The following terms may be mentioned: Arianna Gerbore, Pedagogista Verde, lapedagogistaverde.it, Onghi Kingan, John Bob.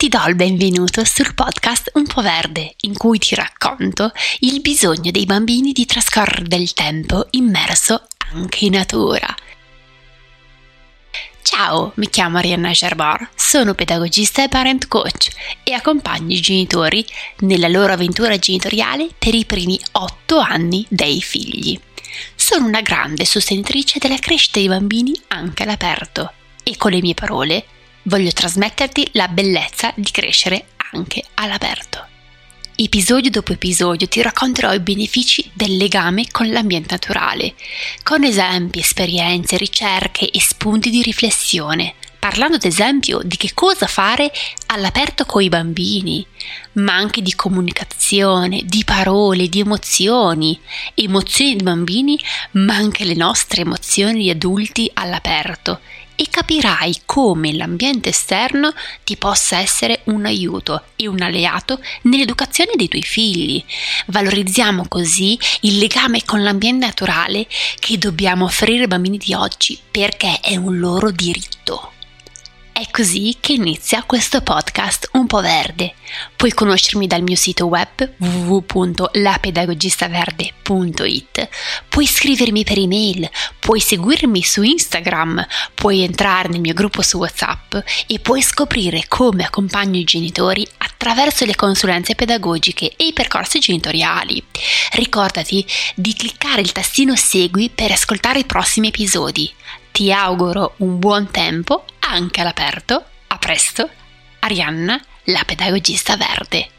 Ti do il benvenuto sul podcast Un po' Verde, in cui ti racconto il bisogno dei bambini di trascorrere del tempo immerso anche in natura. Ciao, mi chiamo Arianna Gerbore, sono pedagogista e parent coach e accompagno i genitori nella loro avventura genitoriale per i primi 8 anni dei figli. Sono una grande sostenitrice della crescita dei bambini anche all'aperto e con le mie parole voglio trasmetterti la bellezza di crescere anche all'aperto. Episodio dopo episodio ti racconterò i benefici del legame con l'ambiente naturale, con esempi, esperienze, ricerche e spunti di riflessione, parlando ad esempio di che cosa fare all'aperto con i bambini, ma anche di comunicazione, di parole, di emozioni di bambini, ma anche le nostre emozioni di adulti all'aperto. E capirai come l'ambiente esterno ti possa essere un aiuto e un alleato nell'educazione dei tuoi figli. Valorizziamo così il legame con l'ambiente naturale che dobbiamo offrire ai bambini di oggi perché è un loro diritto. È così che inizia questo podcast Un po' Verde. Puoi conoscermi dal mio sito web www.lapedagogistaverde.it, puoi scrivermi per email, puoi seguirmi su Instagram, puoi entrare nel mio gruppo su WhatsApp e puoi scoprire come accompagno i genitori attraverso le consulenze pedagogiche e i percorsi genitoriali. Ricordati di cliccare il tastino Segui per ascoltare i prossimi episodi. Ti auguro un buon tempo anche all'aperto. A presto, Arianna, la pedagogista verde.